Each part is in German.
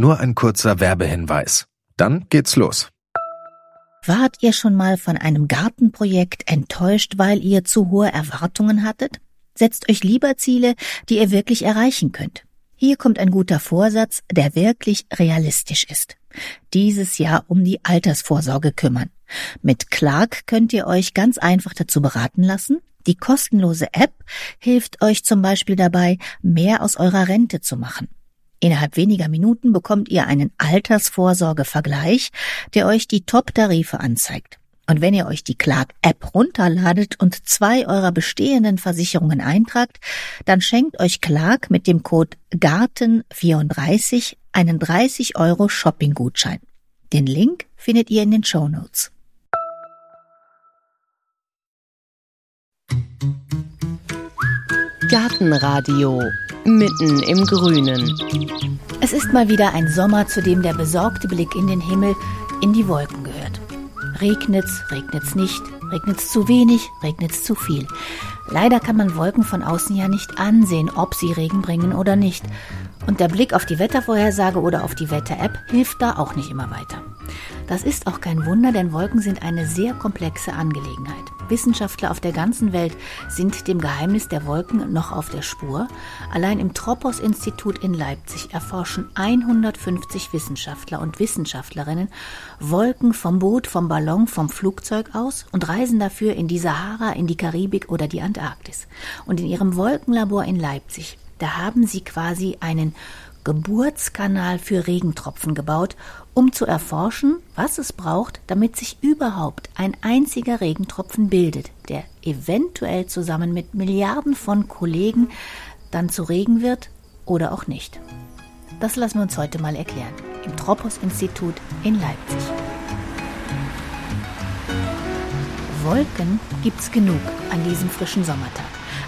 Nur ein kurzer Werbehinweis. Dann geht's los. Wart ihr schon mal von einem Gartenprojekt enttäuscht, weil ihr zu hohe Erwartungen hattet? Setzt euch lieber Ziele, die ihr wirklich erreichen könnt. Hier kommt ein guter Vorsatz, der wirklich realistisch ist. Dieses Jahr um die Altersvorsorge kümmern. Mit Clark könnt ihr euch ganz einfach dazu beraten lassen. Die kostenlose App hilft euch zum Beispiel dabei, mehr aus eurer Rente zu machen. Innerhalb weniger Minuten bekommt ihr einen Altersvorsorgevergleich, der euch die Top-Tarife anzeigt. Und wenn ihr euch die Clark-App runterladet und 2 eurer bestehenden Versicherungen eintragt, dann schenkt euch Clark mit dem Code GARTEN34 einen 30 € Shopping-Gutschein. Den Link findet ihr in den Shownotes. Gartenradio mitten im Grünen. Es ist mal wieder ein Sommer, zu dem der besorgte Blick in den Himmel, in die Wolken gehört. Regnet's, regnet's nicht, regnet's zu wenig, regnet's zu viel. Leider kann man Wolken von außen ja nicht ansehen, ob sie Regen bringen oder nicht. Und der Blick auf die Wettervorhersage oder auf die Wetter-App hilft da auch nicht immer weiter. Das ist auch kein Wunder, denn Wolken sind eine sehr komplexe Angelegenheit. Wissenschaftler auf der ganzen Welt sind dem Geheimnis der Wolken noch auf der Spur. Allein im Troposphärenforschung in Leipzig erforschen 150 Wissenschaftler und Wissenschaftlerinnen Wolken vom Boot, vom Ballon, vom Flugzeug aus und reisen dafür in die Sahara, in die Karibik oder die Antarktis. Und in ihrem Wolkenlabor in Leipzig, da haben sie quasi einen Geburtskanal für Regentropfen gebaut, um zu erforschen, was es braucht, damit sich überhaupt ein einziger Regentropfen bildet, der eventuell zusammen mit Milliarden von Kollegen dann zu Regen wird oder auch nicht. Das lassen wir uns heute mal erklären, im Tropos-Institut in Leipzig. Wolken gibt's genug an diesem frischen Sommertag.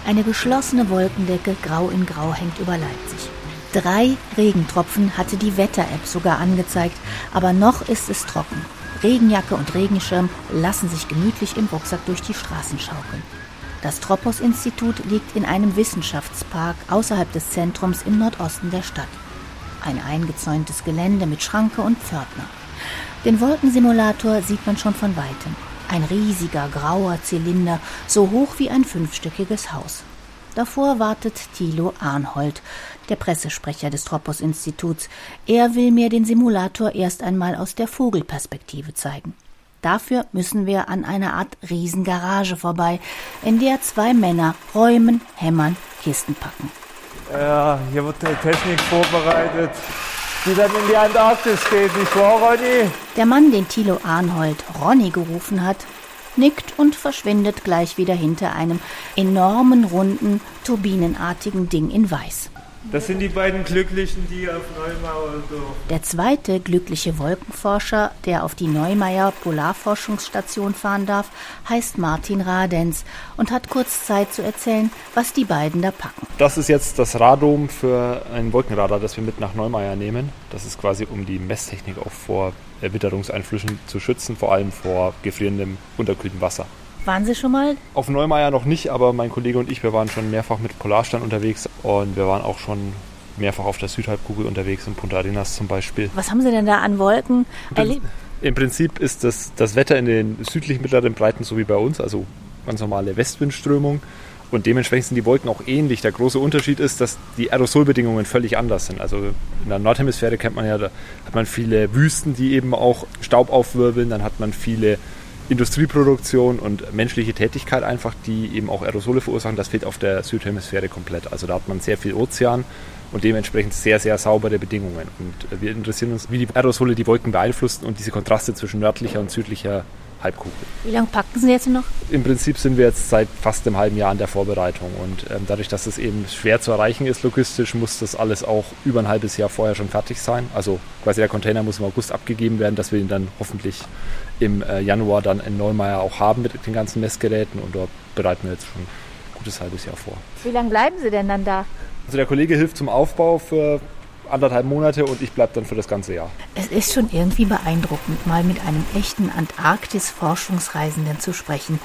Eine geschlossene Wolkendecke, grau in grau, hängt über Leipzig. 3 Regentropfen hatte die Wetter-App sogar angezeigt, aber noch ist es trocken. Regenjacke und Regenschirm lassen sich gemütlich im Rucksack durch die Straßen schaukeln. Das Tropos-Institut liegt in einem Wissenschaftspark außerhalb des Zentrums im Nordosten der Stadt. Ein eingezäuntes Gelände mit Schranke und Pförtner. Den Wolkensimulator sieht man schon von Weitem. Ein riesiger, grauer Zylinder, so hoch wie ein 5-stöckiges Haus. Davor wartet Thilo Arnhold, der Pressesprecher des Tropos-Instituts. Er will mir den Simulator erst einmal aus der Vogelperspektive zeigen. Dafür müssen wir an einer Art Riesengarage vorbei, in der 2 Männer räumen, hämmern, Kisten packen. Ja, hier wird Technik vorbereitet, die dann in die Antarktis geht, nicht wahr, Ronny? Der Mann, den Thilo Arnhold Ronny gerufen hat, nickt und verschwindet gleich wieder hinter einem enormen, runden, turbinenartigen Ding in Weiß. Das sind die beiden Glücklichen, die auf Neumayer und so. Der zweite glückliche Wolkenforscher, der auf die Neumayer Polarforschungsstation fahren darf, heißt Martin Radenz und hat kurz Zeit zu erzählen, was die beiden da packen. Das ist jetzt das Radom für ein Wolkenradar, das wir mit nach Neumayer nehmen. Das ist quasi, um die Messtechnik auch vor Witterungseinflüssen zu schützen, vor allem vor gefrierendem, unterkühltem Wasser. Waren Sie schon mal? Auf Neumayer noch nicht, aber mein Kollege und ich, wir waren schon mehrfach mit Polarstern unterwegs und wir waren auch schon mehrfach auf der Südhalbkugel unterwegs, in Punta Arenas zum Beispiel. Was haben Sie denn da an Wolken erlebt? Im Prinzip ist das Wetter in den südlichen mittleren Breiten so wie bei uns, also ganz normale Westwindströmung. Und dementsprechend sind die Wolken auch ähnlich. Der große Unterschied ist, dass die Aerosolbedingungen völlig anders sind. Also in der Nordhemisphäre kennt man ja, da hat man viele Wüsten, die eben auch Staub aufwirbeln. Dann hat man viele Industrieproduktion und menschliche Tätigkeit einfach, die eben auch Aerosole verursachen. Das fehlt auf der Südhemisphäre komplett. Also da hat man sehr viel Ozean und dementsprechend sehr, sehr saubere Bedingungen. Und wir interessieren uns, wie die Aerosole die Wolken beeinflussen und diese Kontraste zwischen nördlicher und südlicher Halbkugel. Wie lange packen Sie jetzt noch? Im Prinzip sind wir jetzt seit fast einem halben Jahr an der Vorbereitung und dadurch, dass es eben schwer zu erreichen ist logistisch, muss das alles auch über ein halbes Jahr vorher schon fertig sein. Also quasi der Container muss im August abgegeben werden, dass wir ihn dann hoffentlich im Januar dann in Neumayer auch haben mit den ganzen Messgeräten und dort bereiten wir jetzt schon ein gutes halbes Jahr vor. Wie lange bleiben Sie denn dann da? Also der Kollege hilft zum Aufbau für 1,5 Monate und ich bleibe dann für das ganze Jahr. Es ist schon irgendwie beeindruckend, mal mit einem echten Antarktis-Forschungsreisenden zu sprechen.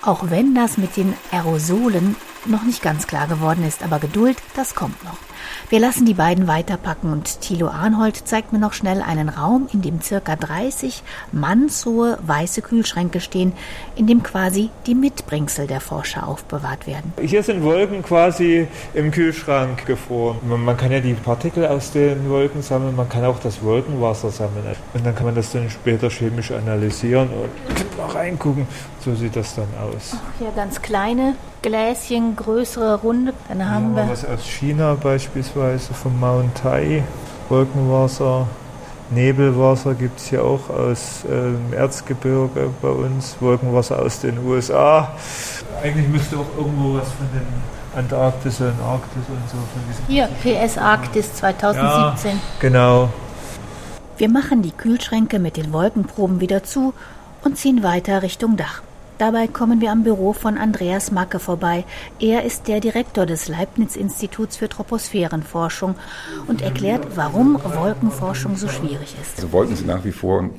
Auch wenn das mit den Aerosolen noch nicht ganz klar geworden ist, aber Geduld, das kommt noch. Wir lassen die beiden weiterpacken und Thilo Arnhold zeigt mir noch schnell einen Raum, in dem circa 30 mannshohe weiße Kühlschränke stehen, in dem quasi die Mitbringsel der Forscher aufbewahrt werden. Hier sind Wolken quasi im Kühlschrank gefroren. Man kann ja die Partikel aus den Wolken sammeln, man kann auch das Wolkenwasser sammeln. Und dann kann man das dann später chemisch analysieren und mal reingucken. So sieht das dann aus. Ach, hier ganz kleine Gläschen, größere, runde. Dann haben wir was aus China beispielsweise, vom Mount Tai, Wolkenwasser, Nebelwasser gibt es hier auch aus dem Erzgebirge bei uns, Wolkenwasser aus den USA. Eigentlich müsste auch irgendwo was von den Antarktis und Arktis und so. Hier, PS Arktis 2017. Ja, genau. Wir machen die Kühlschränke mit den Wolkenproben wieder zu und ziehen weiter Richtung Dach. Dabei kommen wir am Büro von Andreas Macke vorbei. Er ist der Direktor des Leibniz-Instituts für Troposphärenforschung und erklärt, warum Wolkenforschung so schwierig ist. Also Wolken sind nach wie vor und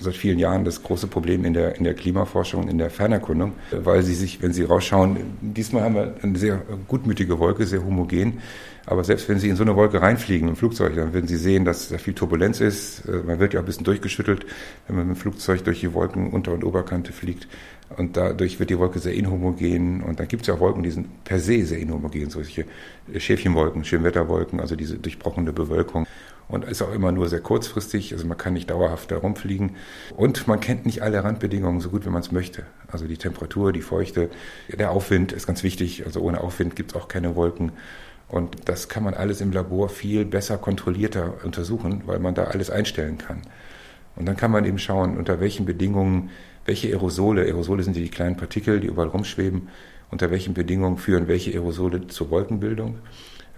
seit vielen Jahren das große Problem in der Klimaforschung, in der Fernerkundung, weil sie sich, wenn Sie rausschauen, diesmal haben wir eine sehr gutmütige Wolke, sehr homogen. Aber selbst wenn Sie in so eine Wolke reinfliegen im Flugzeug, dann werden Sie sehen, dass da viel Turbulenz ist. Man wird ja ein bisschen durchgeschüttelt, wenn man mit dem Flugzeug durch die Wolken Unter- und Oberkante fliegt. Und dadurch wird die Wolke sehr inhomogen. Und dann gibt es ja auch Wolken, die sind per se sehr inhomogen. Solche Schäfchenwolken, Schönwetterwolken, also diese durchbrochene Bewölkung. Und ist auch immer nur sehr kurzfristig, also man kann nicht dauerhaft da rumfliegen. Und man kennt nicht alle Randbedingungen so gut, wie man es möchte. Also die Temperatur, die Feuchte, der Aufwind ist ganz wichtig. Also ohne Aufwind gibt es auch keine Wolken. Und das kann man alles im Labor viel besser, kontrollierter untersuchen, weil man da alles einstellen kann. Und dann kann man eben schauen, unter welchen Bedingungen, welche Aerosole sind die kleinen Partikel, die überall rumschweben, unter welchen Bedingungen führen welche Aerosole zur Wolkenbildung,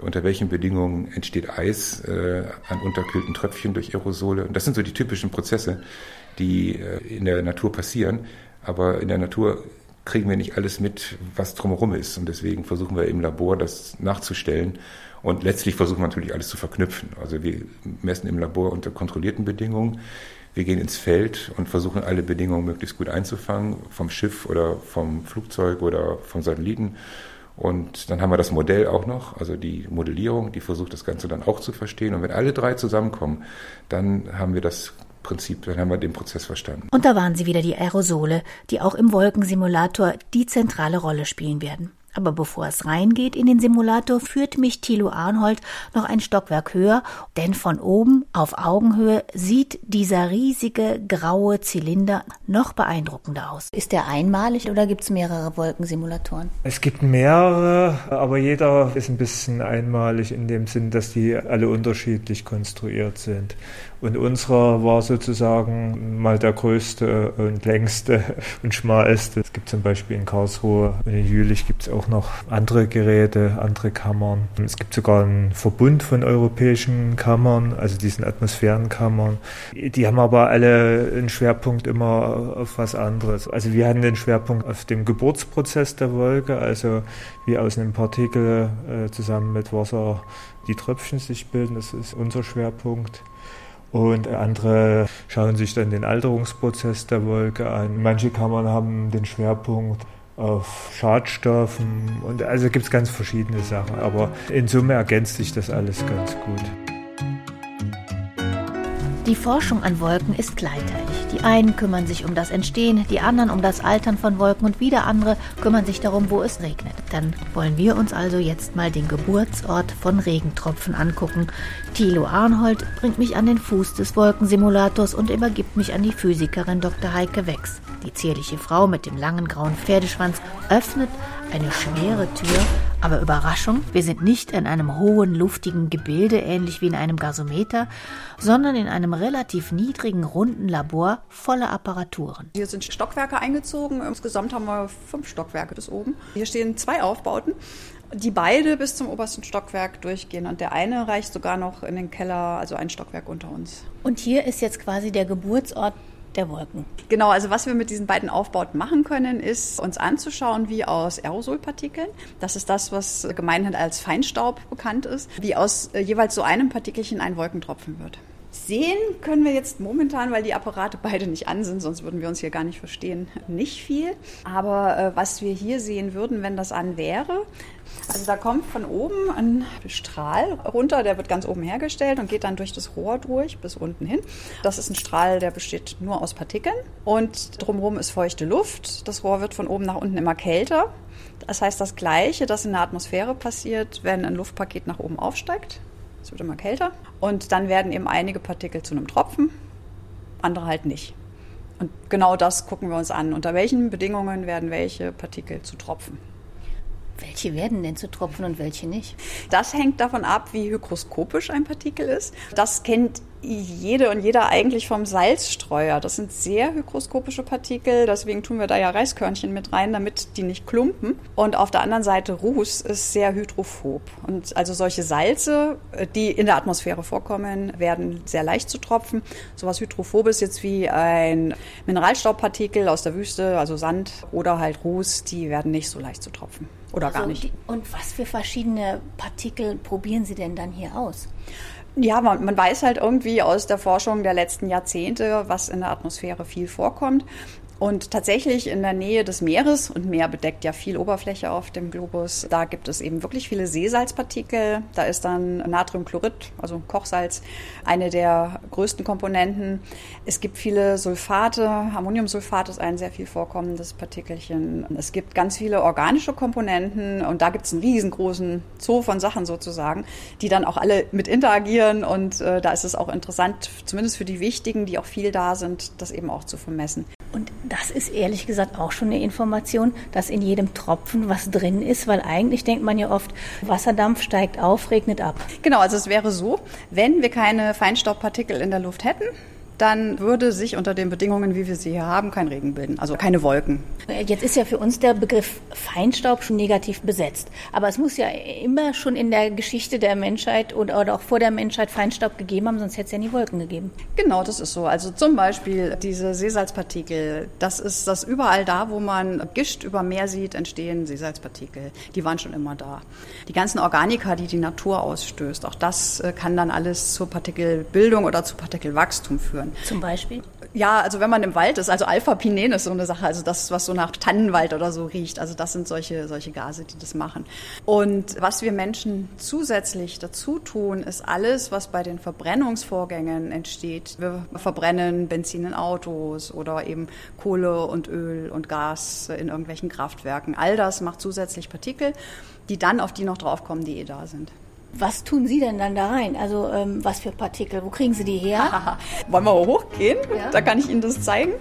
unter welchen Bedingungen entsteht Eis an unterkühlten Tröpfchen durch Aerosole. Und das sind so die typischen Prozesse, die in der Natur passieren, aber in der Natur kriegen wir nicht alles mit, was drumherum ist. Und deswegen versuchen wir im Labor, das nachzustellen. Und letztlich versuchen wir natürlich, alles zu verknüpfen. Also wir messen im Labor unter kontrollierten Bedingungen. Wir gehen ins Feld und versuchen, alle Bedingungen möglichst gut einzufangen, vom Schiff oder vom Flugzeug oder vom Satelliten. Und dann haben wir das Modell auch noch, also die Modellierung, die versucht, das Ganze dann auch zu verstehen. Und wenn alle drei zusammenkommen, dann haben wir das Prinzip, dann haben wir den Prozess verstanden. Und da waren sie wieder, die Aerosole, die auch im Wolkensimulator die zentrale Rolle spielen werden. Aber bevor es reingeht in den Simulator, führt mich Thilo Arnhold noch ein Stockwerk höher, denn von oben auf Augenhöhe sieht dieser riesige graue Zylinder noch beeindruckender aus. Ist der einmalig oder gibt es mehrere Wolkensimulatoren? Es gibt mehrere, aber jeder ist ein bisschen einmalig in dem Sinn, dass die alle unterschiedlich konstruiert sind. Und unserer war sozusagen mal der größte und längste und schmalste. Es gibt zum Beispiel in Karlsruhe und in Jülich gibt es auch noch andere Geräte, andere Kammern. Es gibt sogar einen Verbund von europäischen Kammern, also diesen Atmosphärenkammern. Die haben aber alle einen Schwerpunkt immer auf was anderes. Also wir hatten den Schwerpunkt auf dem Geburtsprozess der Wolke, also wie aus einem Partikel zusammen mit Wasser die Tröpfchen sich bilden. Das ist unser Schwerpunkt. Und andere schauen sich dann den Alterungsprozess der Wolke an. Manche Kammern haben den Schwerpunkt auf Schadstoffen. Und also gibt es ganz verschiedene Sachen. Aber in Summe ergänzt sich das alles ganz gut. Die Forschung an Wolken ist kleinteilig. Die einen kümmern sich um das Entstehen, die anderen um das Altern von Wolken und wieder andere kümmern sich darum, wo es regnet. Dann wollen wir uns also jetzt mal den Geburtsort von Regentropfen angucken. Thilo Arnhold bringt mich an den Fuß des Wolkensimulators und übergibt mich an die Physikerin Dr. Heike Wex. Die zierliche Frau mit dem langen grauen Pferdeschwanz öffnet eine schwere Tür, aber Überraschung, wir sind nicht in einem hohen, luftigen Gebilde, ähnlich wie in einem Gasometer, sondern in einem relativ niedrigen, runden Labor voller Apparaturen. Hier sind Stockwerke eingezogen, insgesamt haben wir 5 Stockwerke bis oben. Hier stehen 2 Aufbauten, die beide bis zum obersten Stockwerk durchgehen und der eine reicht sogar noch in den Keller, also ein Stockwerk unter uns. Und hier ist jetzt quasi der Geburtsort der Wolken. Genau, also was wir mit diesen beiden Aufbauten machen können, ist uns anzuschauen, wie aus Aerosolpartikeln, das ist das, was gemeinhin als Feinstaub bekannt ist, wie aus jeweils so einem Partikelchen ein Wolkentropfen wird. Sehen können wir jetzt momentan, weil die Apparate beide nicht an sind, sonst würden wir uns hier gar nicht verstehen, nicht viel. Aber was wir hier sehen würden, wenn das an wäre, also da kommt von oben ein Strahl runter, der wird ganz oben hergestellt und geht dann durch das Rohr durch bis unten hin. Das ist ein Strahl, der besteht nur aus Partikeln und drumherum ist feuchte Luft. Das Rohr wird von oben nach unten immer kälter. Das heißt, das Gleiche, das in der Atmosphäre passiert, wenn ein Luftpaket nach oben aufsteigt. Es wird immer kälter und dann werden eben einige Partikel zu einem Tropfen, andere halt nicht. Und genau das gucken wir uns an. Unter welchen Bedingungen werden welche Partikel zu Tropfen? Welche werden denn zu Tropfen und welche nicht? Das hängt davon ab, wie hygroskopisch ein Partikel ist. Das kennt jede und jeder eigentlich vom Salzstreuer. Das sind sehr hygroskopische Partikel, deswegen tun wir da ja Reiskörnchen mit rein, damit die nicht klumpen. Und auf der anderen Seite Ruß ist sehr hydrophob. Und also solche Salze, die in der Atmosphäre vorkommen, werden sehr leicht zu Tropfen. Sowas Hydrophobes jetzt wie ein Mineralstaubpartikel aus der Wüste, also Sand oder halt Ruß, die werden nicht so leicht zu Tropfen. Oder also gar nicht. Und was für verschiedene Partikel probieren Sie denn dann hier aus? Ja, man weiß halt irgendwie aus der Forschung der letzten Jahrzehnte, was in der Atmosphäre viel vorkommt. Und tatsächlich in der Nähe des Meeres, und Meer bedeckt ja viel Oberfläche auf dem Globus, da gibt es eben wirklich viele Seesalzpartikel. Da ist dann Natriumchlorid, also Kochsalz, eine der größten Komponenten. Es gibt viele Sulfate, Ammoniumsulfat ist ein sehr viel vorkommendes Partikelchen. Es gibt ganz viele organische Komponenten und da gibt es einen riesengroßen Zoo von Sachen sozusagen, die dann auch alle mit interagieren. Und da ist es auch interessant, zumindest für die wichtigen, die auch viel da sind, das eben auch zu vermessen. Und das ist ehrlich gesagt auch schon eine Information, dass in jedem Tropfen was drin ist, weil eigentlich denkt man ja oft, Wasserdampf steigt auf, regnet ab. Genau, also es wäre so, wenn wir keine Feinstaubpartikel in der Luft hätten, dann würde sich unter den Bedingungen, wie wir sie hier haben, kein Regen bilden, also keine Wolken. Jetzt ist ja für uns der Begriff Feinstaub schon negativ besetzt. Aber es muss ja immer schon in der Geschichte der Menschheit oder auch vor der Menschheit Feinstaub gegeben haben, sonst hätte es ja nie Wolken gegeben. Genau, das ist so. Also zum Beispiel diese Seesalzpartikel, das ist das überall da, wo man Gischt über Meer sieht, entstehen Seesalzpartikel. Die waren schon immer da. Die ganzen Organika, die die Natur ausstößt, auch das kann dann alles zur Partikelbildung oder zu Partikelwachstum führen. Zum Beispiel? Ja, also wenn man im Wald ist, also Alpha-Pinene ist so eine Sache, also das, was so nach Tannenwald oder so riecht, also das sind solche Gase, die das machen. Und was wir Menschen zusätzlich dazu tun, ist alles, was bei den Verbrennungsvorgängen entsteht. Wir verbrennen Benzin in Autos oder eben Kohle und Öl und Gas in irgendwelchen Kraftwerken. All das macht zusätzlich Partikel, die dann auf die noch draufkommen, die eh da sind. Was tun Sie denn dann da rein? Also was für Partikel? Wo kriegen Sie die her? Wollen wir mal hochgehen? Ja. Da kann ich Ihnen das zeigen.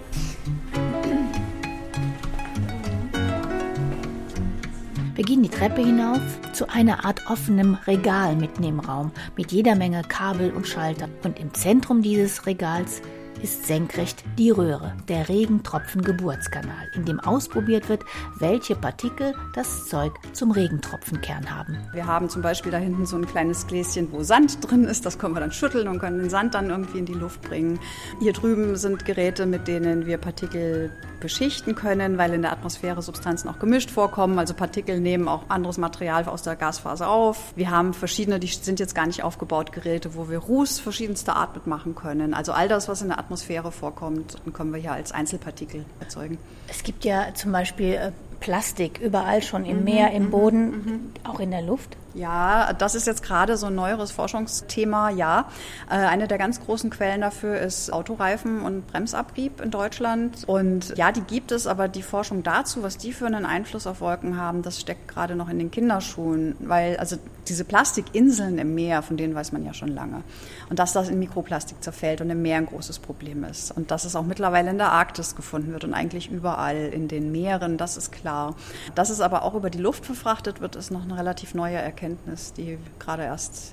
Wir gehen die Treppe hinauf zu einer Art offenem Regal mitten im Raum mit jeder Menge Kabel und Schalter. Und im Zentrum dieses Regals ist senkrecht die Röhre, der Regentropfen-Geburtskanal, in dem ausprobiert wird, welche Partikel das Zeug zum Regentropfenkern haben. Wir haben zum Beispiel da hinten so ein kleines Gläschen, wo Sand drin ist. Das können wir dann schütteln und können den Sand dann irgendwie in die Luft bringen. Hier drüben sind Geräte, mit denen wir Partikel beschichten können, weil in der Atmosphäre Substanzen auch gemischt vorkommen. Also Partikel nehmen auch anderes Material aus der Gasfaser auf. Wir haben verschiedene, die sind jetzt gar nicht aufgebaut, Geräte, wo wir Ruß verschiedenster Art mitmachen können. Also all das, was in der Atmosphäre vorkommt, dann können wir ja als Einzelpartikel erzeugen. Es gibt ja zum Beispiel Plastik überall schon im Meer, im Boden, auch in der Luft. Ja, das ist jetzt gerade so ein neueres Forschungsthema, ja. Eine der ganz großen Quellen dafür ist Autoreifen und Bremsabrieb in Deutschland. Und ja, die gibt es, aber die Forschung dazu, was die für einen Einfluss auf Wolken haben, das steckt gerade noch in den Kinderschuhen. Weil also diese Plastikinseln im Meer, von denen weiß man ja schon lange. Und dass das in Mikroplastik zerfällt und im Meer ein großes Problem ist. Und dass es auch mittlerweile in der Arktis gefunden wird und eigentlich überall in den Meeren, das ist klar. Dass es aber auch über die Luft verfrachtet wird, ist noch eine relativ neue Erkenntnis, die gerade erst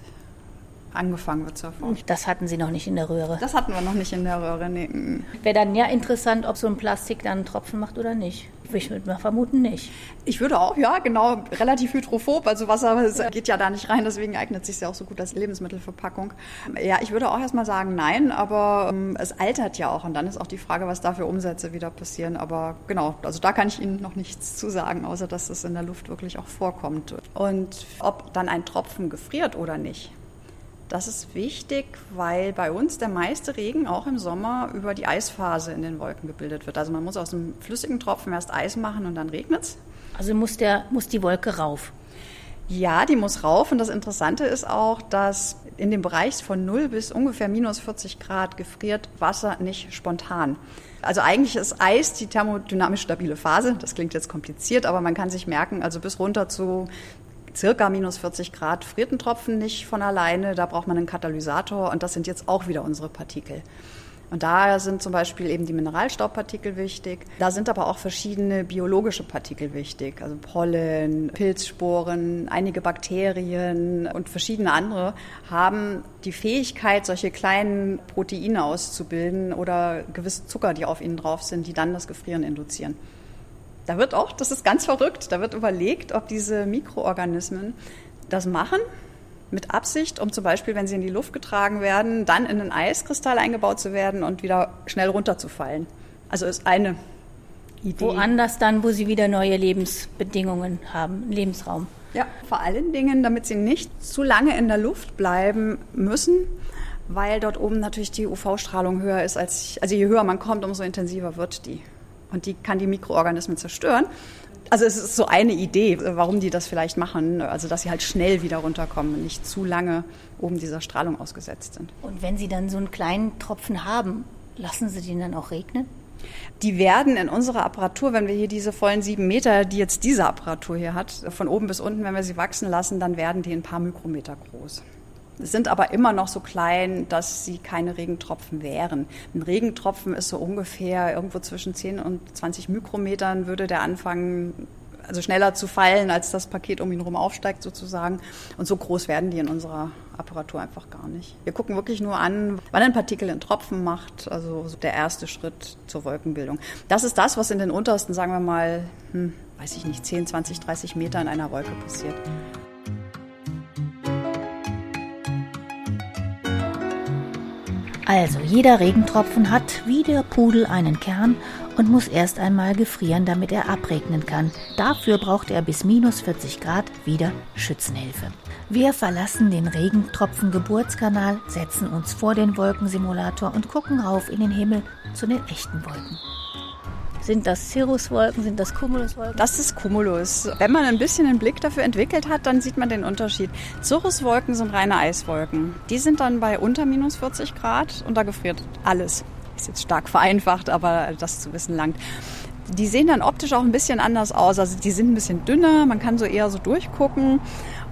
angefangen wird zu erforschen. Das hatten Sie noch nicht in der Röhre? Das hatten wir noch nicht in der Röhre, nee. Wäre dann ja interessant, ob so ein Plastik dann einen Tropfen macht oder nicht. Ich würde mal vermuten, nicht. Ich würde auch, ja, genau, relativ hydrophob. Also Wasser geht ja da nicht rein, deswegen eignet sich ja auch so gut als Lebensmittelverpackung. Ja, ich würde auch erstmal sagen, nein, aber es altert ja auch. Und dann ist auch die Frage, was da für Umsätze wieder passieren. Aber genau, also da kann ich Ihnen noch nichts zu sagen, außer dass es in der Luft wirklich auch vorkommt. Und ob dann ein Tropfen gefriert oder nicht. Das ist wichtig, weil bei uns der meiste Regen auch im Sommer über die Eisphase in den Wolken gebildet wird. Also man muss aus einem flüssigen Tropfen erst Eis machen und dann regnet's. Also muss die Wolke rauf? Ja, die muss rauf. Und das Interessante ist auch, dass in dem Bereich von 0 bis ungefähr minus 40 Grad gefriert Wasser nicht spontan. Also eigentlich ist Eis die thermodynamisch stabile Phase. Das klingt jetzt kompliziert, aber man kann sich merken, also bis runter zu circa minus 40 Grad friert ein Tropfen nicht von alleine, da braucht man einen Katalysator und das sind jetzt auch wieder unsere Partikel. Und da sind zum Beispiel eben die Mineralstaubpartikel wichtig, da sind aber auch verschiedene biologische Partikel wichtig, also Pollen, Pilzsporen, einige Bakterien und verschiedene andere haben die Fähigkeit, solche kleinen Proteine auszubilden oder gewisse Zucker, die auf ihnen drauf sind, die dann das Gefrieren induzieren. Da wird auch, das ist ganz verrückt, da wird überlegt, ob diese Mikroorganismen das machen mit Absicht, um zum Beispiel, wenn sie in die Luft getragen werden, dann in einen Eiskristall eingebaut zu werden und wieder schnell runterzufallen. Also ist eine Idee. Woanders dann, wo sie wieder neue Lebensbedingungen haben, Lebensraum. Ja, vor allen Dingen, damit sie nicht zu lange in der Luft bleiben müssen, weil dort oben natürlich die UV-Strahlung höher ist, also je höher man kommt, umso intensiver wird die. Und die kann die Mikroorganismen zerstören. Also es ist so eine Idee, warum die das vielleicht machen. Also dass sie halt schnell wieder runterkommen und nicht zu lange oben dieser Strahlung ausgesetzt sind. Und wenn sie dann so einen kleinen Tropfen haben, lassen sie den dann auch regnen? Die werden in unserer Apparatur, wenn wir hier diese vollen 7 Meter, die jetzt diese Apparatur hier hat, von oben bis unten, wenn wir sie wachsen lassen, dann werden die ein paar Mikrometer groß. Sind aber immer noch so klein, dass sie keine Regentropfen wären. Ein Regentropfen ist so ungefähr irgendwo zwischen 10 und 20 Mikrometern würde der anfangen, also schneller zu fallen, als das Paket um ihn herum aufsteigt sozusagen. Und so groß werden die in unserer Apparatur einfach gar nicht. Wir gucken wirklich nur an, wann ein Partikel einen Tropfen macht, also der erste Schritt zur Wolkenbildung. Das ist das, was in den untersten, sagen wir mal, 10, 20, 30 Meter in einer Wolke passiert. Also, jeder Regentropfen hat wie der Pudel einen Kern und muss erst einmal gefrieren, damit er abregnen kann. Dafür braucht er bis minus 40 Grad wieder Schützenhilfe. Wir verlassen den Regentropfen-Geburtskanal, setzen uns vor den Wolkensimulator und gucken rauf in den Himmel zu den echten Wolken. Sind das Cirruswolken? Sind das Cumuluswolken? Das ist Cumulus. Wenn man ein bisschen einen Blick dafür entwickelt hat, dann sieht man den Unterschied. Cirruswolken sind reine Eiswolken. Die sind dann bei unter minus 40 Grad und da gefriert alles. Ist jetzt stark vereinfacht, aber das zu wissen langt. Die sehen dann optisch auch ein bisschen anders aus. Also die sind ein bisschen dünner, man kann so eher so durchgucken.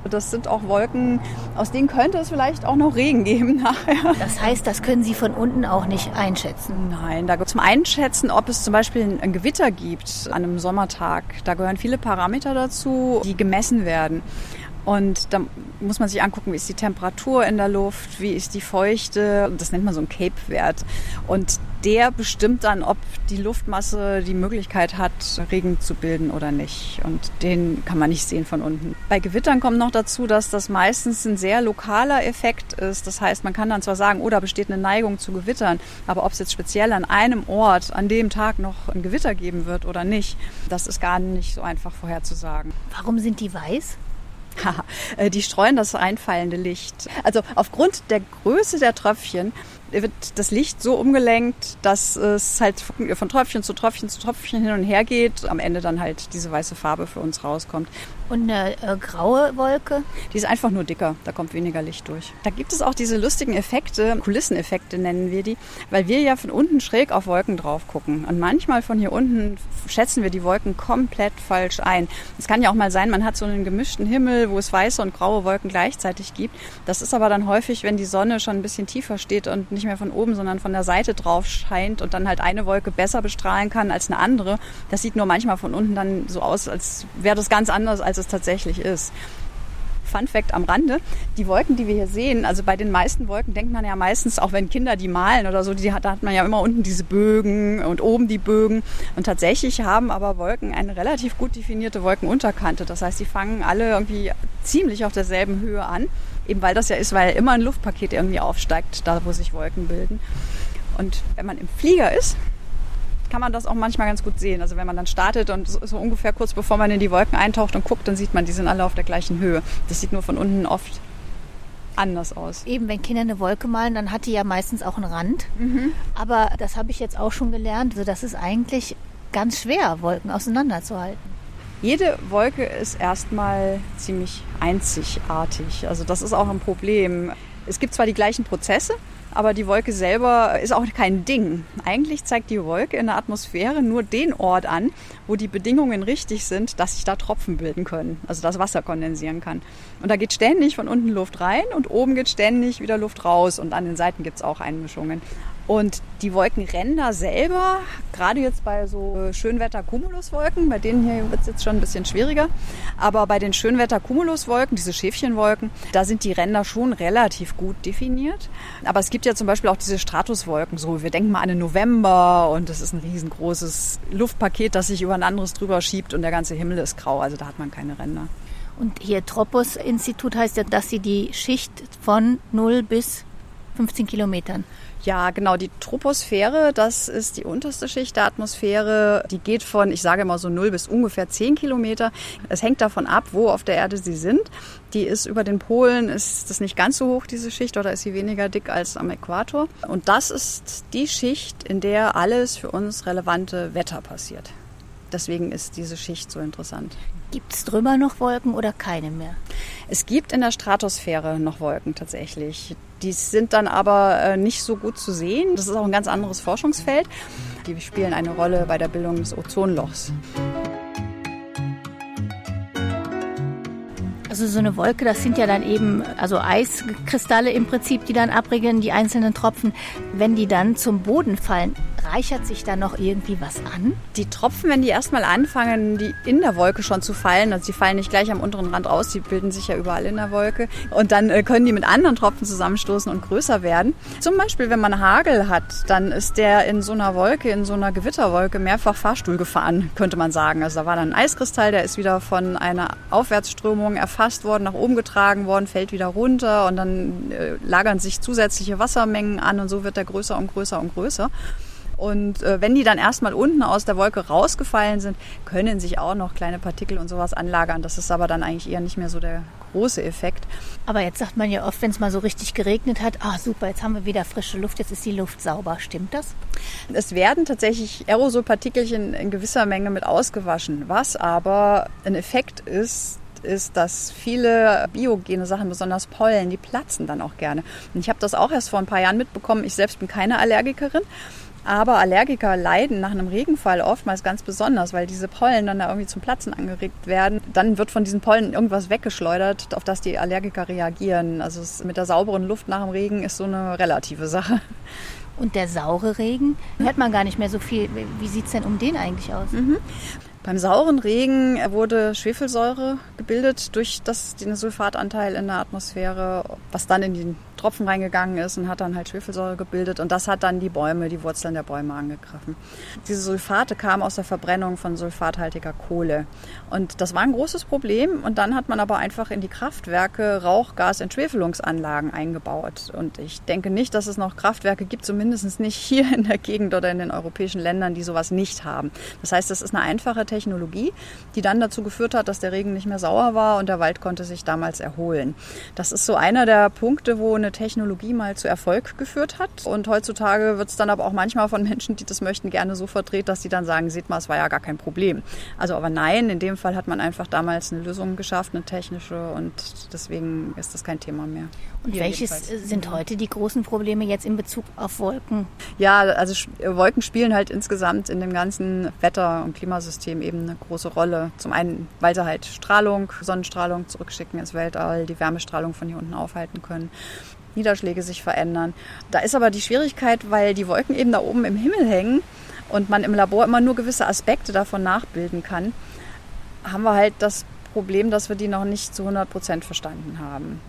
Das sind auch Wolken, aus denen könnte es vielleicht auch noch Regen geben nachher. Das heißt, das können Sie von unten auch nicht einschätzen? Nein, da gibt es zum Einschätzen, ob es zum Beispiel ein Gewitter gibt an einem Sommertag. Da gehören viele Parameter dazu, die gemessen werden. Und da muss man sich angucken, wie ist die Temperatur in der Luft, wie ist die Feuchte. Das nennt man so einen Cape-Wert. Und der bestimmt dann, ob die Luftmasse die Möglichkeit hat, Regen zu bilden oder nicht. Und den kann man nicht sehen von unten. Bei Gewittern kommt noch dazu, dass das meistens ein sehr lokaler Effekt ist. Das heißt, man kann dann zwar sagen, oh, da besteht eine Neigung zu Gewittern. Aber ob es jetzt speziell an einem Ort, an dem Tag noch ein Gewitter geben wird oder nicht, das ist gar nicht so einfach vorherzusagen. Warum sind die weiß? Die streuen das einfallende Licht. Also aufgrund der Größe der Tröpfchen wird das Licht so umgelenkt, dass es halt von Tröpfchen zu Tröpfchen zu Tröpfchen hin und her geht. Am Ende dann halt diese weiße Farbe für uns rauskommt. Und eine graue Wolke? Die ist einfach nur dicker, da kommt weniger Licht durch. Da gibt es auch diese lustigen Effekte, Kulisseneffekte nennen wir die, weil wir ja von unten schräg auf Wolken drauf gucken. Und manchmal von hier unten schätzen wir die Wolken komplett falsch ein. Es kann ja auch mal sein, man hat so einen gemischten Himmel, wo es weiße und graue Wolken gleichzeitig gibt. Das ist aber dann häufig, wenn die Sonne schon ein bisschen tiefer steht und nicht mehr von oben, sondern von der Seite drauf scheint und dann halt eine Wolke besser bestrahlen kann als eine andere. Das sieht nur manchmal von unten dann so aus, als wäre das ganz anders, als es tatsächlich ist. Fun Fact am Rande, die Wolken, die wir hier sehen, also bei den meisten Wolken denkt man ja meistens, auch wenn Kinder die malen oder so, da hat man ja immer unten diese Bögen und oben die Bögen. Und tatsächlich haben aber Wolken eine relativ gut definierte Wolkenunterkante. Das heißt, die fangen alle irgendwie ziemlich auf derselben Höhe an, eben weil das ja ist, weil immer ein Luftpaket irgendwie aufsteigt, da wo sich Wolken bilden. Und wenn man im Flieger ist, kann man das auch manchmal ganz gut sehen. Also wenn man dann startet und so ungefähr kurz bevor man in die Wolken eintaucht und guckt, dann sieht man, die sind alle auf der gleichen Höhe. Das sieht nur von unten oft anders aus. Eben, wenn Kinder eine Wolke malen, dann hat die ja meistens auch einen Rand. Mhm. Aber das habe ich jetzt auch schon gelernt. Also das ist eigentlich ganz schwer, Wolken auseinanderzuhalten. Jede Wolke ist erstmal ziemlich einzigartig. Also das ist auch ein Problem. Es gibt zwar die gleichen Prozesse, aber die Wolke selber ist auch kein Ding. Eigentlich zeigt die Wolke in der Atmosphäre nur den Ort an, wo die Bedingungen richtig sind, dass sich da Tropfen bilden können, also dass Wasser kondensieren kann. Und da geht ständig von unten Luft rein und oben geht ständig wieder Luft raus und an den Seiten gibt es auch Einmischungen. Und die Wolkenränder selber, gerade jetzt bei so Schönwetter-Cumuluswolken, bei denen hier wird es jetzt schon ein bisschen schwieriger, aber bei den Schönwetter-Cumuluswolken, diese Schäfchenwolken, da sind die Ränder schon relativ gut definiert. Aber es gibt ja zum Beispiel auch diese Stratuswolken, so wir denken mal an den November und das ist ein riesengroßes Luftpaket, das sich über ein anderes drüber schiebt und der ganze Himmel ist grau, also da hat man keine Ränder. Und hier Tropos-Institut heißt ja, dass sie die Schicht von 0 bis 15 Kilometern. Ja, genau. Die Troposphäre, das ist die unterste Schicht der Atmosphäre. Die geht von, ich sage immer so 0 bis ungefähr 10 Kilometer. Es hängt davon ab, wo auf der Erde sie sind. Die ist über den Polen, ist das nicht ganz so hoch, diese Schicht, oder ist sie weniger dick als am Äquator. Und das ist die Schicht, in der alles für uns relevante Wetter passiert. Deswegen ist diese Schicht so interessant. Gibt es drüber noch Wolken oder keine mehr? Es gibt in der Stratosphäre noch Wolken tatsächlich. Die sind dann aber nicht so gut zu sehen. Das ist auch ein ganz anderes Forschungsfeld. Die spielen eine Rolle bei der Bildung des Ozonlochs. Also so eine Wolke, das sind ja dann eben also Eiskristalle im Prinzip, die dann abriegeln, die einzelnen Tropfen. Wenn die dann zum Boden fallen, reichert sich da noch irgendwie was an? Die Tropfen, wenn die erstmal anfangen, die in der Wolke schon zu fallen, also die fallen nicht gleich am unteren Rand aus, die bilden sich ja überall in der Wolke und dann können die mit anderen Tropfen zusammenstoßen und größer werden. Zum Beispiel, wenn man Hagel hat, dann ist der in so einer Wolke, in so einer Gewitterwolke mehrfach Fahrstuhl gefahren, könnte man sagen. Also da war dann ein Eiskristall, der ist wieder von einer Aufwärtsströmung erfasst worden, nach oben getragen worden, fällt wieder runter und dann lagern sich zusätzliche Wassermengen an und so wird der größer und größer und größer. Und wenn die dann erstmal unten aus der Wolke rausgefallen sind, können sich auch noch kleine Partikel und sowas anlagern. Das ist aber dann eigentlich eher nicht mehr so der große Effekt. Aber jetzt sagt man ja oft, wenn es mal so richtig geregnet hat, ah super, jetzt haben wir wieder frische Luft, jetzt ist die Luft sauber. Stimmt das? Es werden tatsächlich Aerosolpartikelchen in gewisser Menge mit ausgewaschen. Was aber ein Effekt ist, dass viele biogene Sachen, besonders Pollen, die platzen dann auch gerne. Und ich habe das auch erst vor ein paar Jahren mitbekommen. Ich selbst bin keine Allergikerin. Aber Allergiker leiden nach einem Regenfall oftmals ganz besonders, weil diese Pollen dann da irgendwie zum Platzen angeregt werden. Dann wird von diesen Pollen irgendwas weggeschleudert, auf das die Allergiker reagieren. Also mit der sauberen Luft nach dem Regen ist so eine relative Sache. Und der saure Regen? Hört man gar nicht mehr so viel. Wie sieht es denn um den eigentlich aus? Mhm. Beim sauren Regen wurde Schwefelsäure gebildet durch den Sulfatanteil in der Atmosphäre, was dann in die Tropfen reingegangen ist und hat dann halt Schwefelsäure gebildet. Und das hat dann die Wurzeln der Bäume angegriffen. Diese Sulfate kamen aus der Verbrennung von sulfathaltiger Kohle. Und das war ein großes Problem. Und dann hat man aber einfach in die Kraftwerke Rauchgasentschwefelungsanlagen eingebaut. Und ich denke nicht, dass es noch Kraftwerke gibt, zumindest nicht hier in der Gegend oder in den europäischen Ländern, die sowas nicht haben. Das heißt, das ist eine einfache Technologie, die dann dazu geführt hat, dass der Regen nicht mehr sauer war und der Wald konnte sich damals erholen. Das ist so einer der Punkte, wo eine Technologie mal zu Erfolg geführt hat. Und heutzutage wird es dann aber auch manchmal von Menschen, die das möchten, gerne so verdreht, dass sie dann sagen, seht mal, es war ja gar kein Problem. Also aber nein, in dem Fall hat man einfach damals eine Lösung geschafft, eine technische, und deswegen ist das kein Thema mehr. Und welches sind heute die großen Probleme jetzt in Bezug auf Wolken? Ja, also Wolken spielen halt insgesamt in dem ganzen Wetter- und Klimasystem eben eine große Rolle. Zum einen, weil sie halt Strahlung, Sonnenstrahlung zurückschicken ins Weltall, die Wärmestrahlung von hier unten aufhalten können. Niederschläge sich verändern. Da ist aber die Schwierigkeit, weil die Wolken eben da oben im Himmel hängen und man im Labor immer nur gewisse Aspekte davon nachbilden kann, haben wir halt das Problem, dass wir die noch nicht zu 100% verstanden haben.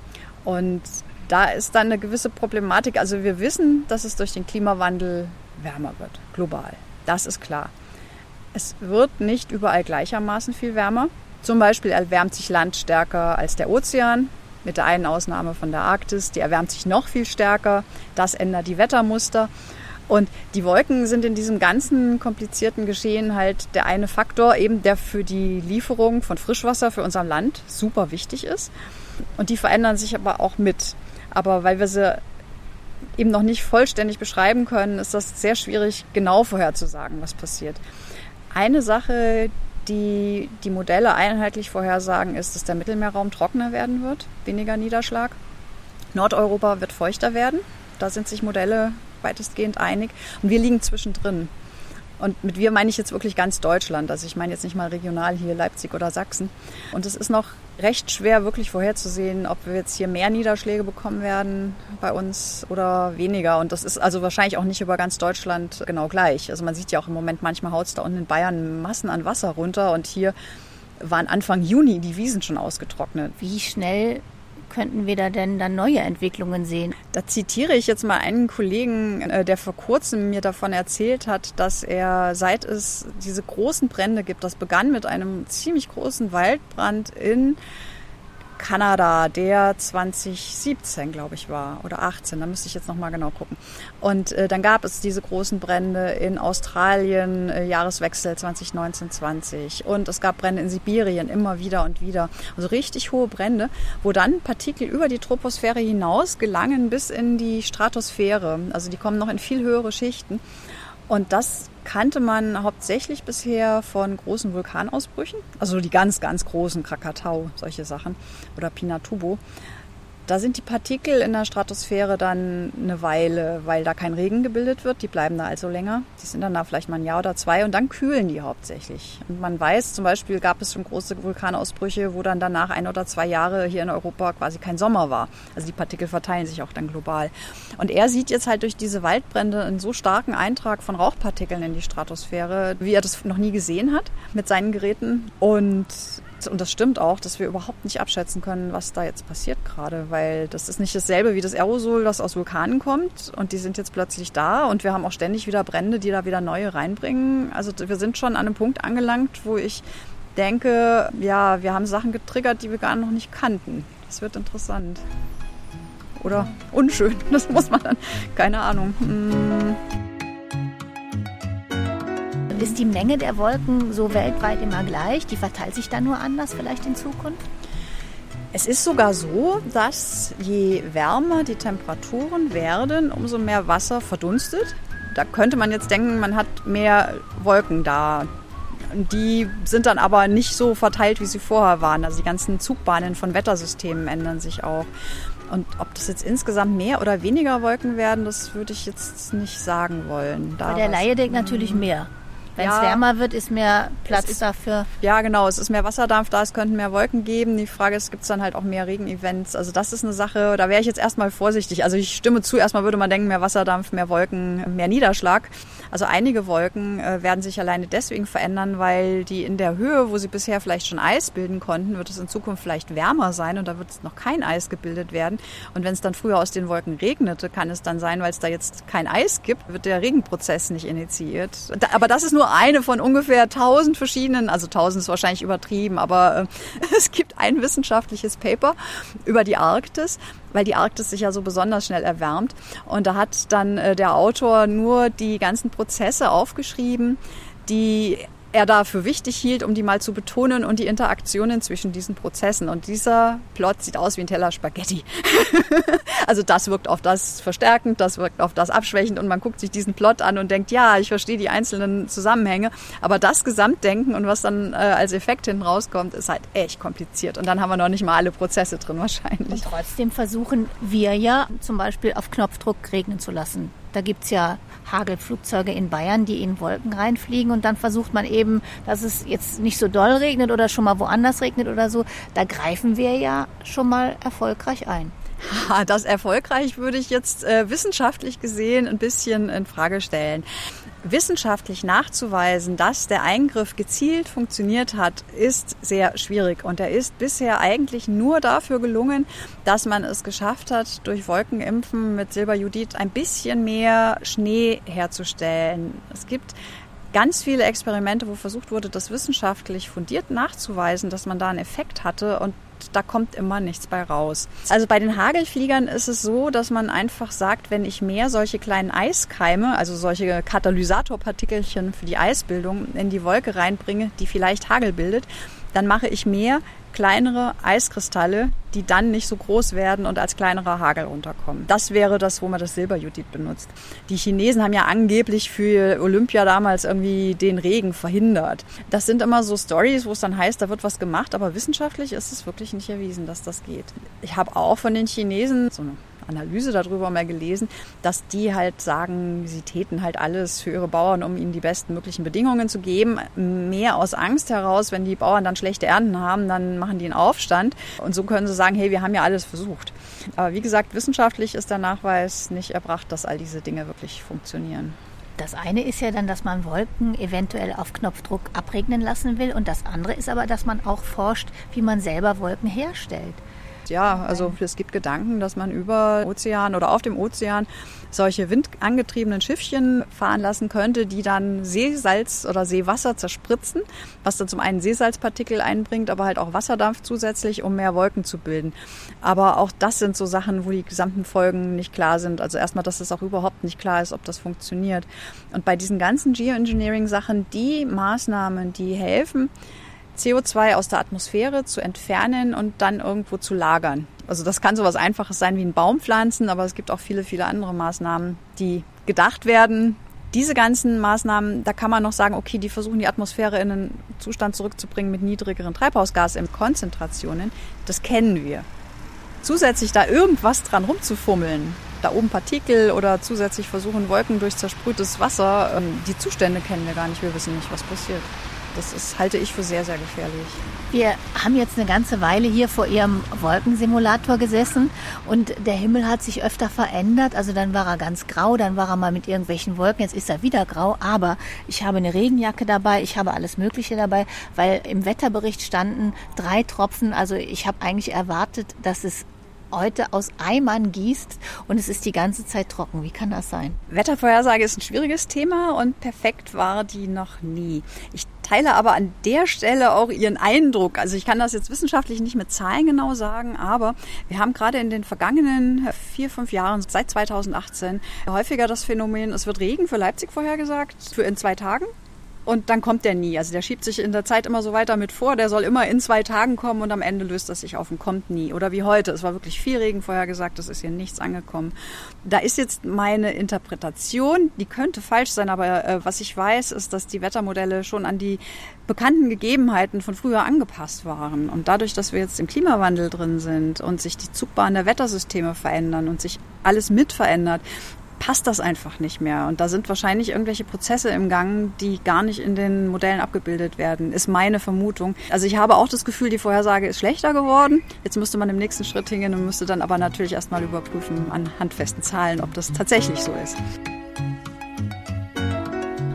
Und da ist dann eine gewisse Problematik. Also wir wissen, dass es durch den Klimawandel wärmer wird, global. Das ist klar. Es wird nicht überall gleichermaßen viel wärmer. Zum Beispiel erwärmt sich Land stärker als der Ozean. Mit der einen Ausnahme von der Arktis, die erwärmt sich noch viel stärker. Das ändert die Wettermuster. Und die Wolken sind in diesem ganzen komplizierten Geschehen halt der eine Faktor, eben der für die Lieferung von Frischwasser für unser Land super wichtig ist. Und die verändern sich aber auch mit. Aber weil wir sie eben noch nicht vollständig beschreiben können, ist das sehr schwierig, genau vorherzusagen, was passiert. Eine Sache, die die Modelle einheitlich vorhersagen, ist, dass der Mittelmeerraum trockener werden wird, weniger Niederschlag. Nordeuropa wird feuchter werden. Da sind sich Modelle weitestgehend einig. Und wir liegen zwischendrin. Und mit wir meine ich jetzt wirklich ganz Deutschland. Also ich meine jetzt nicht mal regional hier Leipzig oder Sachsen. Und es ist noch recht schwer wirklich vorherzusehen, ob wir jetzt hier mehr Niederschläge bekommen werden bei uns oder weniger. Und das ist also wahrscheinlich auch nicht über ganz Deutschland genau gleich. Also man sieht ja auch im Moment, manchmal haut es da unten in Bayern Massen an Wasser runter. Und hier waren Anfang Juni die Wiesen schon ausgetrocknet. Wie schnell könnten wir da denn dann neue Entwicklungen sehen? Da zitiere ich jetzt mal einen Kollegen, der vor kurzem mir davon erzählt hat, dass er, seit es diese großen Brände gibt, das begann mit einem ziemlich großen Waldbrand in Kanada, der 2017, glaube ich, war oder 18, da müsste ich jetzt nochmal genau gucken. Und dann gab es diese großen Brände in Australien, Jahreswechsel 2019-20 und es gab Brände in Sibirien immer wieder und wieder. Also richtig hohe Brände, wo dann Partikel über die Troposphäre hinaus gelangen bis in die Stratosphäre. Also die kommen noch in viel höhere Schichten. Und das kannte man hauptsächlich bisher von großen Vulkanausbrüchen, also die ganz, ganz großen, Krakatau, solche Sachen oder Pinatubo. Da sind die Partikel in der Stratosphäre dann eine Weile, weil da kein Regen gebildet wird, die bleiben da also länger. Die sind dann da vielleicht mal ein Jahr oder zwei und dann kühlen die hauptsächlich. Und man weiß, zum Beispiel gab es schon große Vulkanausbrüche, wo dann danach 1 oder 2 Jahre hier in Europa quasi kein Sommer war. Also die Partikel verteilen sich auch dann global. Und er sieht jetzt halt durch diese Waldbrände einen so starken Eintrag von Rauchpartikeln in die Stratosphäre, wie er das noch nie gesehen hat mit seinen Geräten. Und das stimmt auch, dass wir überhaupt nicht abschätzen können, was da jetzt passiert gerade, weil das ist nicht dasselbe wie das Aerosol, das aus Vulkanen kommt und die sind jetzt plötzlich da und wir haben auch ständig wieder Brände, die da wieder neue reinbringen. Also wir sind schon an einem Punkt angelangt, wo ich denke, ja, wir haben Sachen getriggert, die wir gar noch nicht kannten. Das wird interessant. Oder unschön, das muss man dann, keine Ahnung. Ist die Menge der Wolken so weltweit immer gleich? Die verteilt sich dann nur anders vielleicht in Zukunft? Es ist sogar so, dass je wärmer die Temperaturen werden, umso mehr Wasser verdunstet. Da könnte man jetzt denken, man hat mehr Wolken da. Die sind dann aber nicht so verteilt, wie sie vorher waren. Also die ganzen Zugbahnen von Wettersystemen ändern sich auch. Und ob das jetzt insgesamt mehr oder weniger Wolken werden, das würde ich jetzt nicht sagen wollen. Aber der Laie denkt natürlich mehr. Wenn es wärmer wird, ist mehr Platz dafür. Ja, genau. Es ist mehr Wasserdampf da, es könnten mehr Wolken geben. Die Frage ist, gibt es dann halt auch mehr Regenevents? Also das ist eine Sache, da wäre ich jetzt erstmal vorsichtig. Also ich stimme zu, erstmal würde man denken, mehr Wasserdampf, mehr Wolken, mehr Niederschlag. Also einige Wolken werden sich alleine deswegen verändern, weil die in der Höhe, wo sie bisher vielleicht schon Eis bilden konnten, wird es in Zukunft vielleicht wärmer sein und da wird noch kein Eis gebildet werden. Und wenn es dann früher aus den Wolken regnete, kann es dann sein, weil es da jetzt kein Eis gibt, wird der Regenprozess nicht initiiert. Aber das ist nur eine von ungefähr 1000 verschiedenen, also 1000 ist wahrscheinlich übertrieben, aber es gibt ein wissenschaftliches Paper über die Arktis, weil die Arktis sich ja so besonders schnell erwärmt. Und da hat dann der Autor nur die ganzen Prozesse aufgeschrieben, die er dafür wichtig hielt, um die mal zu betonen und die Interaktionen zwischen diesen Prozessen. Und dieser Plot sieht aus wie ein Teller Spaghetti. Also das wirkt auf das verstärkend, das wirkt auf das abschwächend und man guckt sich diesen Plot an und denkt, ja, ich verstehe die einzelnen Zusammenhänge, aber das Gesamtdenken und was dann als Effekt hinten rauskommt, ist halt echt kompliziert. Und dann haben wir noch nicht mal alle Prozesse drin wahrscheinlich. Und trotzdem versuchen wir ja zum Beispiel auf Knopfdruck regnen zu lassen. Da gibt es ja Hagelflugzeuge in Bayern, die in Wolken reinfliegen und dann versucht man eben, dass es jetzt nicht so doll regnet oder schon mal woanders regnet oder so. Da greifen wir ja schon mal erfolgreich ein. Das erfolgreich würde ich jetzt wissenschaftlich gesehen ein bisschen in Frage stellen. Wissenschaftlich nachzuweisen, dass der Eingriff gezielt funktioniert hat, ist sehr schwierig. Und er ist bisher eigentlich nur dafür gelungen, dass man es geschafft hat, durch Wolkenimpfen mit Silberjodid ein bisschen mehr Schnee herzustellen. Es gibt ganz viele Experimente, wo versucht wurde, das wissenschaftlich fundiert nachzuweisen, dass man da einen Effekt hatte und da kommt immer nichts bei raus. Also bei den Hagelfliegern ist es so, dass man einfach sagt, wenn ich mehr solche kleinen Eiskeime, also solche Katalysatorpartikelchen für die Eisbildung in die Wolke reinbringe, die vielleicht Hagel bildet, dann mache ich mehr kleinere Eiskristalle, die dann nicht so groß werden und als kleinerer Hagel runterkommen. Das wäre das, wo man das Silberjodid benutzt. Die Chinesen haben ja angeblich für Olympia damals irgendwie den Regen verhindert. Das sind immer so Stories, wo es dann heißt, da wird was gemacht, aber wissenschaftlich ist es wirklich nicht erwiesen, dass das geht. Ich habe auch von den Chinesen so eine Analyse darüber mal gelesen, dass die halt sagen, sie täten halt alles für ihre Bauern, um ihnen die besten möglichen Bedingungen zu geben. Mehr aus Angst heraus, wenn die Bauern dann schlechte Ernten haben, dann machen die einen Aufstand. Und so können sie sagen, hey, wir haben ja alles versucht. Aber wie gesagt, wissenschaftlich ist der Nachweis nicht erbracht, dass all diese Dinge wirklich funktionieren. Das eine ist ja dann, dass man Wolken eventuell auf Knopfdruck abregnen lassen will. Und das andere ist aber, dass man auch forscht, wie man selber Wolken herstellt. Ja, also es gibt Gedanken, dass man über Ozean oder auf dem Ozean solche windangetriebenen Schiffchen fahren lassen könnte, die dann Seesalz oder Seewasser zerspritzen, was dann zum einen Seesalzpartikel einbringt, aber halt auch Wasserdampf zusätzlich, um mehr Wolken zu bilden. Aber auch das sind so Sachen, wo die gesamten Folgen nicht klar sind. Also erstmal, dass es auch überhaupt nicht klar ist, ob das funktioniert. Und bei diesen ganzen Geoengineering-Sachen, die Maßnahmen, die helfen, CO2 aus der Atmosphäre zu entfernen und dann irgendwo zu lagern. Also das kann so was Einfaches sein wie ein Baum pflanzen, aber es gibt auch viele, viele andere Maßnahmen, die gedacht werden. Diese ganzen Maßnahmen, da kann man noch sagen, okay, die versuchen die Atmosphäre in einen Zustand zurückzubringen mit niedrigeren Treibhausgaskonzentrationen. Das kennen wir. Zusätzlich da irgendwas dran rumzufummeln, da oben Partikel oder zusätzlich versuchen Wolken durch zersprühtes Wasser, die Zustände kennen wir gar nicht, wir wissen nicht, was passiert. Das halte ich für sehr, sehr gefährlich. Wir haben jetzt eine ganze Weile hier vor Ihrem Wolkensimulator gesessen und der Himmel hat sich öfter verändert. Also dann war er ganz grau, dann war er mal mit irgendwelchen Wolken, jetzt ist er wieder grau. Aber ich habe eine Regenjacke dabei, ich habe alles Mögliche dabei, weil im Wetterbericht standen 3 Tropfen. Also ich habe eigentlich erwartet, dass es heute aus Eimern gießt und es ist die ganze Zeit trocken. Wie kann das sein? Wettervorhersage ist ein schwieriges Thema und perfekt war die noch nie. Ich teile aber an der Stelle auch Ihren Eindruck. Also ich kann das jetzt wissenschaftlich nicht mit Zahlen genau sagen, aber wir haben gerade in den vergangenen 4-5 Jahren, seit 2018, häufiger das Phänomen, es wird Regen für Leipzig vorhergesagt, für in 2 Tagen. Und dann kommt der nie. Also der schiebt sich in der Zeit immer so weiter mit vor. Der soll immer in 2 Tagen kommen und am Ende löst das sich auf und kommt nie. Oder wie heute. Es war wirklich viel Regen vorhergesagt. Es ist hier nichts angekommen. Da ist jetzt meine Interpretation. Die könnte falsch sein. Aber was ich weiß, ist, dass die Wettermodelle schon an die bekannten Gegebenheiten von früher angepasst waren. Und dadurch, dass wir jetzt im Klimawandel drin sind und sich die Zugbahn der Wettersysteme verändern und sich alles mit verändert, passt das einfach nicht mehr. Und da sind wahrscheinlich irgendwelche Prozesse im Gang, die gar nicht in den Modellen abgebildet werden, ist meine Vermutung. Also ich habe auch das Gefühl, die Vorhersage ist schlechter geworden. Jetzt müsste man im nächsten Schritt hingehen und müsste dann aber natürlich erstmal überprüfen an handfesten Zahlen, ob das tatsächlich so ist.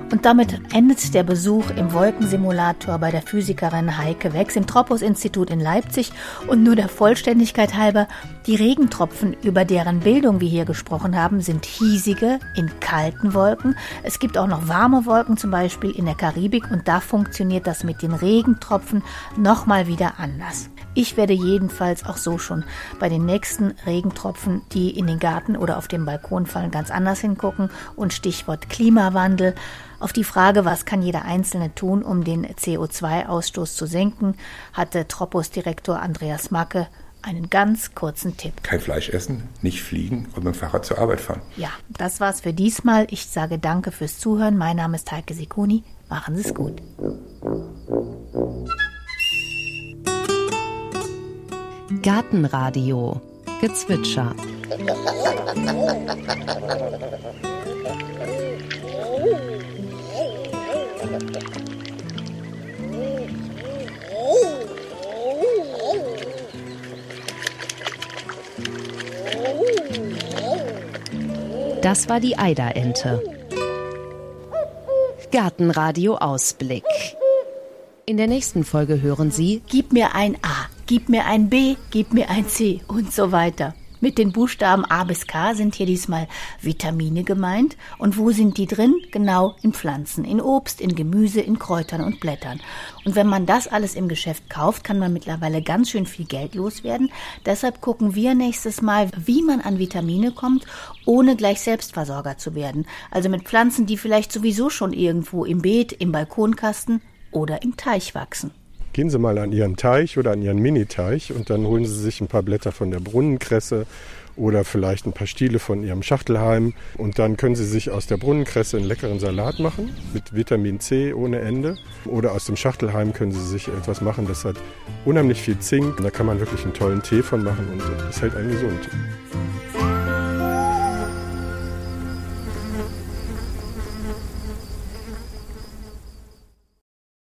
Und damit endet der Besuch im Wolkensimulator bei der Physikerin Heike Wex im Tropos-Institut in Leipzig. Und nur der Vollständigkeit halber, die Regentropfen, über deren Bildung wir hier gesprochen haben, sind hiesige in kalten Wolken. Es gibt auch noch warme Wolken, zum Beispiel in der Karibik. Und da funktioniert das mit den Regentropfen nochmal wieder anders. Ich werde jedenfalls auch so schon bei den nächsten Regentropfen, die in den Garten oder auf den Balkon fallen, ganz anders hingucken. Und Stichwort Klimawandel. Auf die Frage, was kann jeder Einzelne tun, um den CO2-Ausstoß zu senken, hatte Tropos-Direktor Andreas Macke einen ganz kurzen Tipp. Kein Fleisch essen, nicht fliegen und mit dem Fahrrad zur Arbeit fahren. Ja, das war's für diesmal. Ich sage danke fürs Zuhören. Mein Name ist Heike Sekuni. Machen Sie's gut. Gartenradio. Gezwitscher. Das war die Eiderente. Gartenradio Ausblick. In der nächsten Folge hören Sie: Gib mir ein A, gib mir ein B, gib mir ein C und so weiter. Mit den Buchstaben A bis K sind hier diesmal Vitamine gemeint. Und wo sind die drin? Genau, in Pflanzen, in Obst, in Gemüse, in Kräutern und Blättern. Und wenn man das alles im Geschäft kauft, kann man mittlerweile ganz schön viel Geld loswerden. Deshalb gucken wir nächstes Mal, wie man an Vitamine kommt, ohne gleich Selbstversorger zu werden. Also mit Pflanzen, die vielleicht sowieso schon irgendwo im Beet, im Balkonkasten oder im Teich wachsen. Gehen Sie mal an Ihren Teich oder an Ihren Miniteich und dann holen Sie sich ein paar Blätter von der Brunnenkresse oder vielleicht ein paar Stiele von Ihrem Schachtelhalm. Und dann können Sie sich aus der Brunnenkresse einen leckeren Salat machen mit Vitamin C ohne Ende. Oder aus dem Schachtelhalm können Sie sich etwas machen, das hat unheimlich viel Zink. Da kann man wirklich einen tollen Tee von machen und das hält einen gesund.